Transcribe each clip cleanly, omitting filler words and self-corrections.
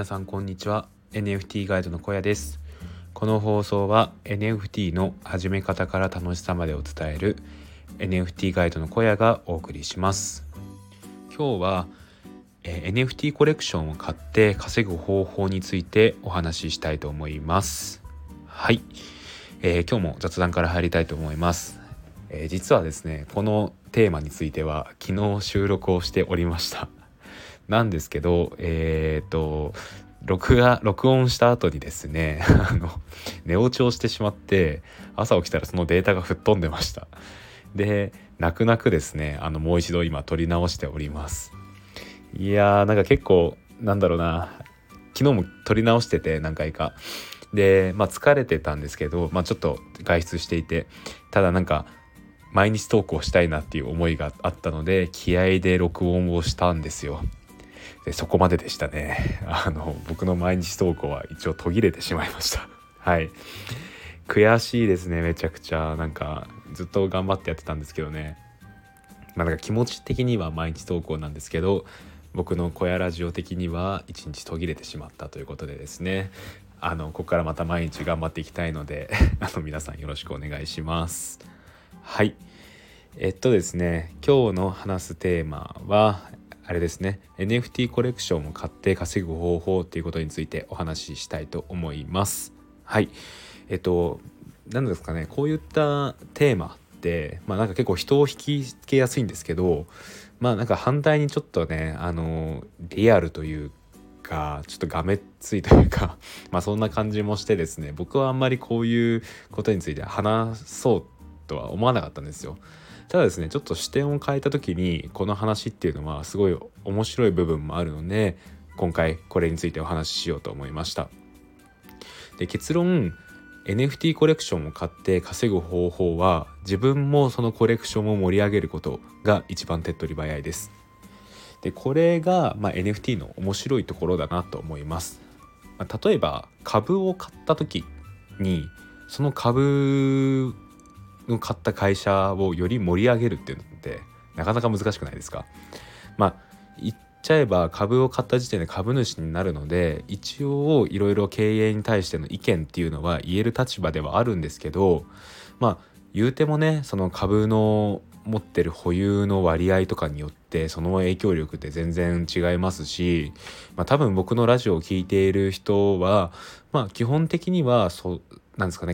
皆さんこんにちは。 NFT ガイドの小屋です。この放送は NFT の始め方から楽しさまでを伝える NFT ガイドの小屋がお送りします。今日はNFT コレクションを買って稼ぐ方法についてお話ししたいと思います。はい、今日も雑談から入りたいと思います。実はですね、このテーマについては昨日収録をしておりましたなんですけど、録音した後にですね寝落ちをしてしまって、朝起きたらそのデータが吹っ飛んでました。で泣く泣くですね、もう一度今撮り直しております。いやー、なんか結構昨日も撮り直してて何回かで、疲れてたんですけど、ちょっと外出していて、ただ毎日投稿したいなっていう思いがあったので、気合で録音をしたんですよ。でそこまででしたね。僕の毎日投稿は一応途切れてしまいました。はい。悔しいですね。めちゃくちゃずっと頑張ってやってたんですけどね。気持ち的には毎日投稿なんですけど、僕の小屋ラジオ的には一日途切れてしまったということでですね。ここからまた毎日頑張っていきたいので、皆さんよろしくお願いします。はい。ですね、今日の話すテーマはあれですね、 NFT コレクションを買って稼ぐ方法ということについてお話ししたいと思います。はい。何ですかね、こういったテーマって、結構人を引きつけやすいんですけど、反対にちょっとね、リアルというかちょっとがめついというか、そんな感じもしてですね、僕はあんまりこういうことについて話そうとは思わなかったんですよ。ただですね、ちょっと視点を変えた時にこの話っていうのはすごい面白い部分もあるので、今回これについてお話ししようと思いました。で結論、 NFT コレクションを買って稼ぐ方法は、自分もそのコレクションを盛り上げることが一番手っ取り早いです。でこれが、NFT の面白いところだなと思います。例えば株を買った時に、その株の買った会社をより盛り上げるっていうのってなかなか難しくないですか。言っちゃえば株を買った時点で株主になるので、一応いろいろ経営に対しての意見っていうのは言える立場ではあるんですけど、言うてもね、その株の持ってる保有の割合とかによってその影響力って全然違いますし、多分僕のラジオを聞いている人は、基本的には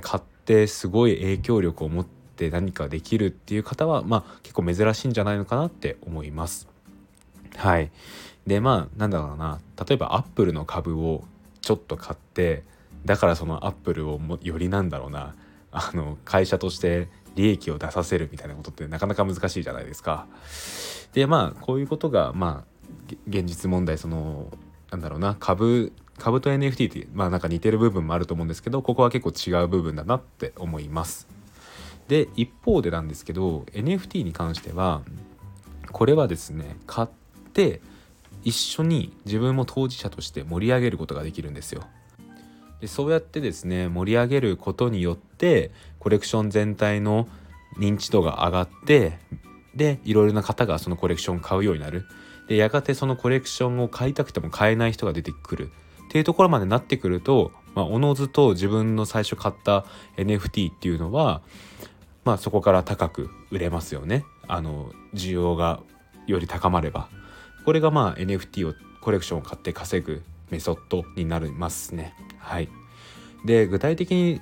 買ってすごい影響力を持って何かできるっていう方は、結構珍しいんじゃないのかなって思います。はい。で例えばアップルの株をちょっと買って、だからそのアップルをより会社として利益を出させるみたいなことってなかなか難しいじゃないですか。でこういうことが現実問題、株と NFT って似てる部分もあると思うんですけど、ここは結構違う部分だなって思います。で一方でなんですけど、 NFT に関してはこれはですね、買って一緒に自分も当事者として盛り上げることができるんですよ。でそうやってですね、盛り上げることによってコレクション全体の認知度が上がって、でいろいろな方がそのコレクションを買うようになる。でやがてそのコレクションを買いたくても買えない人が出てくるっていうところまでなってくると、おのずと自分の最初買った NFT っていうのはそこから高く売れますよね。需要がより高まれば、これがNFT をコレクションを買って稼ぐメソッドになりますね。はい。で具体的に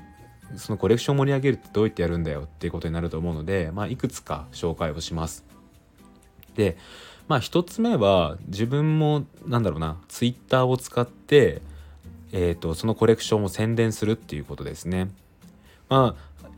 そのコレクションを盛り上げるってどうやってやるんだよっていうことになると思うので、いくつか紹介をします。で一つ目は、自分もTwitter を使って、そのコレクションを宣伝するっていうことですね。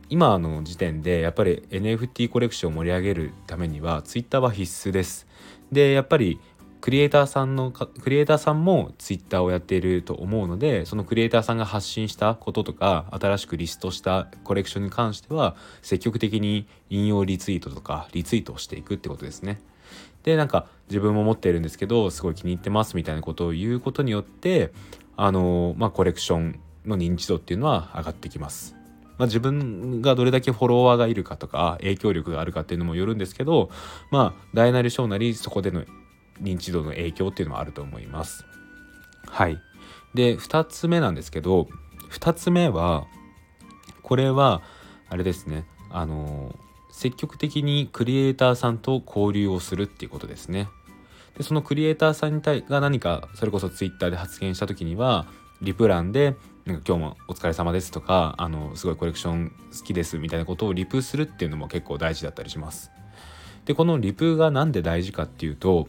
今の時点でやっぱり NFT コレクションを盛り上げるためにはツイッターは必須です。でやっぱりクリエイターさんもツイッターをやっていると思うので、そのクリエイターさんが発信したこととか新しくリストしたコレクションに関しては積極的に引用リツイートとかリツイートをしていくってことですね。で自分も持っているんですけどすごい気に入ってますみたいなことを言うことによって、コレクションの認知度っていうのは上がってきます。自分がどれだけフォロワーがいるかとか影響力があるかっていうのもよるんですけど、大なり小なりそこでの認知度の影響っていうのもあると思います。はい。で2つ目なんですけど、2つ目はこれはあれですね、積極的にクリエイターさんと交流をするっていうことですね。でそのクリエイターさんにが何かそれこそツイッターで発言した時にはリプ欄でなんか今日もお疲れ様ですとかすごいコレクション好きですみたいなことをリプするっていうのも結構大事だったりします。でこのリプがなんで大事かっていうと、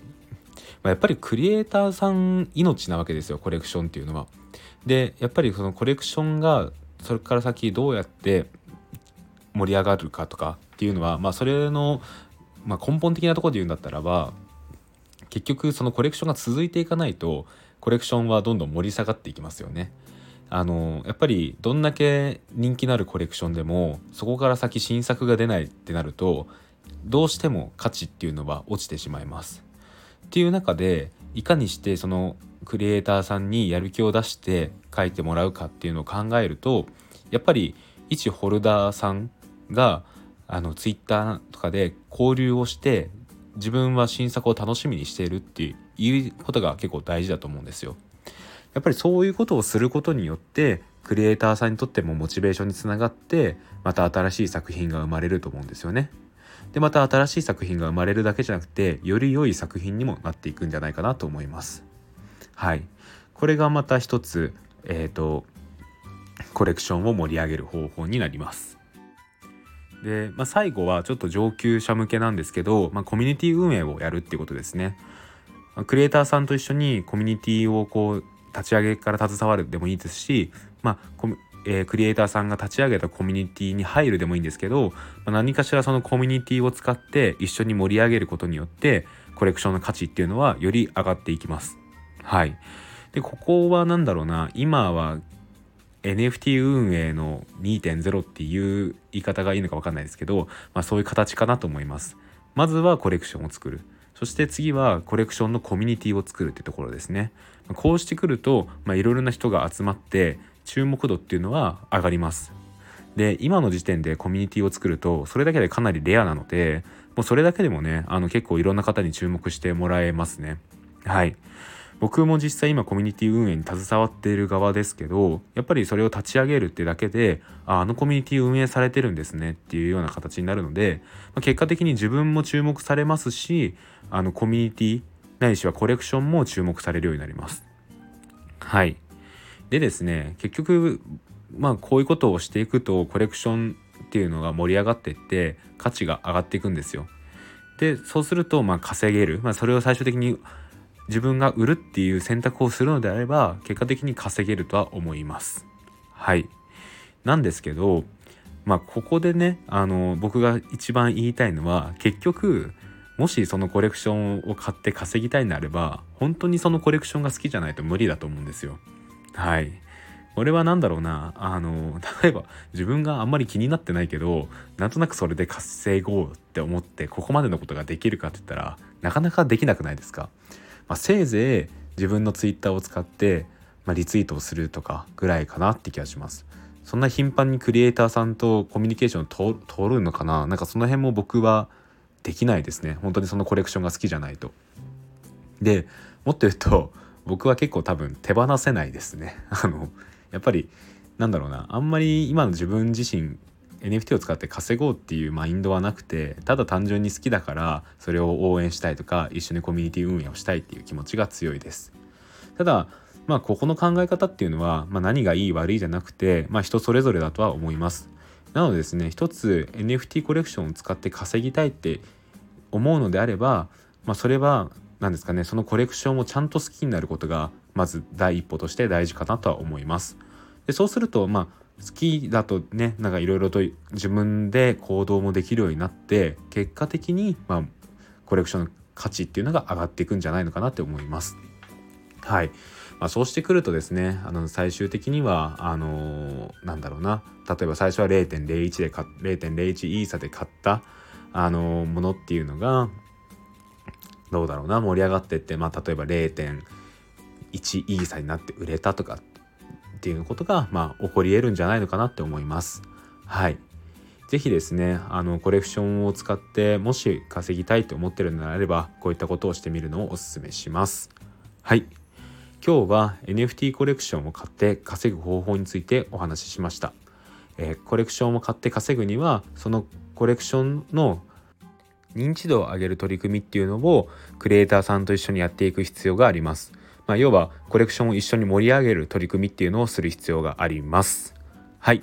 やっぱりクリエイターさん命なわけですよ、コレクションっていうのは。でやっぱりそのコレクションがそれから先どうやって盛り上がるかとかっていうのは、それの、根本的なところで言うんだったらば、結局そのコレクションが続いていかないとコレクションはどんどん盛り下がっていきますよね。やっぱりどんだけ人気のあるコレクションでもそこから先新作が出ないってなるとどうしても価値っていうのは落ちてしまいますっていう中で、いかにしてそのクリエイターさんにやる気を出して書いてもらうかっていうのを考えると、やっぱり一ホルダーさんがツイッターとかで交流をして自分は新作を楽しみにしているっていうことが結構大事だと思うんですよ。やっぱりそういうことをすることによってクリエイターさんにとってもモチベーションにつながって、また新しい作品が生まれると思うんですよね。でまた新しい作品が生まれるだけじゃなくて、より良い作品にもなっていくんじゃないかなと思います。はい、これがまた一つ、コレクションを盛り上げる方法になります。で、最後はちょっと上級者向けなんですけど、コミュニティ運営をやるっていうことですね。クリエイターさんと一緒にコミュニティをこう立ち上げから携わるでもいいですし、クリエイターさんが立ち上げたコミュニティに入るでもいいんですけど、何かしらそのコミュニティを使って一緒に盛り上げることによってコレクションの価値っていうのはより上がっていきます。はい。でここは今はNFT 運営の 2.0 っていう言い方がいいのか分かんないですけど、そういう形かなと思います。まずはコレクションを作る。そして次はコレクションのコミュニティを作るってところですね。こうしてくると、いろいろな人が集まって注目度っていうのは上がります。で、今の時点でコミュニティを作るとそれだけでかなりレアなので、もうそれだけでもね、結構いろんな方に注目してもらえますね。はい。僕も実際今コミュニティ運営に携わっている側ですけど、やっぱりそれを立ち上げるってだけで、あのコミュニティ運営されてるんですねっていうような形になるので、結果的に自分も注目されますし、コミュニティないしはコレクションも注目されるようになります。はい。でですね、結局こういうことをしていくとコレクションっていうのが盛り上がっていって価値が上がっていくんですよ。でそうすると稼げる、それを最終的に自分が売るっていう選択をするのであれば結果的に稼げるとは思います。はい。なんですけど、ここでね、僕が一番言いたいのは、結局もしそのコレクションを買って稼ぎたいのであれば、本当にそのコレクションが好きじゃないと無理だと思うんですよ。はい。これは例えば自分があんまり気になってないけど、なんとなくそれで稼ごうって思ってここまでのことができるかって言ったらなかなかできなくないですか。せいぜい自分のツイッターを使って、リツイートをするとかぐらいかなって気がします。そんな頻繁にクリエイターさんとコミュニケーションを取るのかな、その辺も僕はできないですね。本当にそのコレクションが好きじゃないと。で、もっと言うと僕は結構多分手放せないですね。やっぱりあんまり今の自分自身NFT を使って稼ごうっていうマインドはなくて、ただ単純に好きだからそれを応援したいとか一緒にコミュニティ運営をしたいっていう気持ちが強いです。ただここの考え方っていうのは、何がいい悪いじゃなくて、人それぞれだとは思います。なのでですね、一つ NFT コレクションを使って稼ぎたいって思うのであれば、それは何ですかね、そのコレクションをちゃんと好きになることがまず第一歩として大事かなとは思います。でそうすると好きだとね、いろいろと自分で行動もできるようになって、結果的にコレクションの価値っていうのが上がっていくんじゃないのかなって思います。はい。そうしてくるとですね、最終的には例えば最初は 0.01 イーサで買ったものっていうのが盛り上がってって、例えば 0.1 イーサになって売れたとかっていうことが起こり得るんじゃないのかなって思います。はい。ぜひですね、コレクションを使ってもし稼ぎたいと思ってるのであれば、こういったことをしてみるのをおすすめします。はい。今日は NFT コレクションを買って稼ぐ方法についてお話ししました。コレクションを買って稼ぐには、そのコレクションの認知度を上げる取り組みっていうのをクリエイターさんと一緒にやっていく必要があります。要はコレクションを一緒に盛り上げる取り組みっていうのをする必要があります。はい、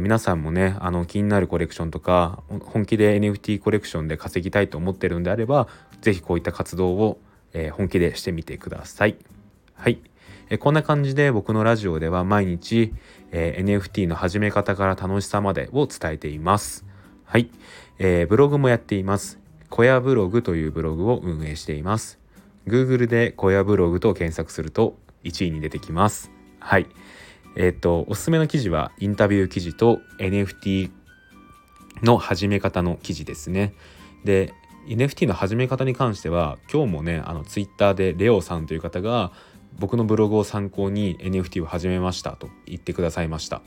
皆さんもね、気になるコレクションとか本気で NFT コレクションで稼ぎたいと思ってるんであれば、ぜひこういった活動を本気でしてみてください。はい、こんな感じで僕のラジオでは毎日、NFT の始め方から楽しさまでを伝えています。はい、ブログもやっています。小屋ブログというブログを運営しています。 Google で小屋ブログと検索すると1位に出てきます。はい、おすすめの記事はインタビュー記事と NFT の始め方の記事ですね。で、NFT の始め方に関しては今日もね、Twitter でレオさんという方が僕のブログを参考に NFT を始めましたと言ってくださいました。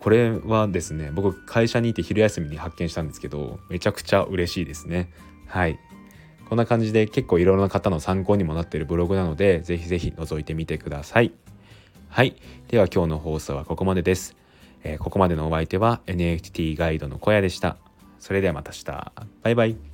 これはですね、僕会社にいて昼休みに発見したんですけど、めちゃくちゃ嬉しいですね。はい、こんな感じで結構いろいろな方の参考にもなっているブログなので、ぜひぜひ覗いてみてください。はい、では今日の放送はここまでです。ここまでのお相手は NFT ガイドの小屋でした。それではまた明日。バイバイ。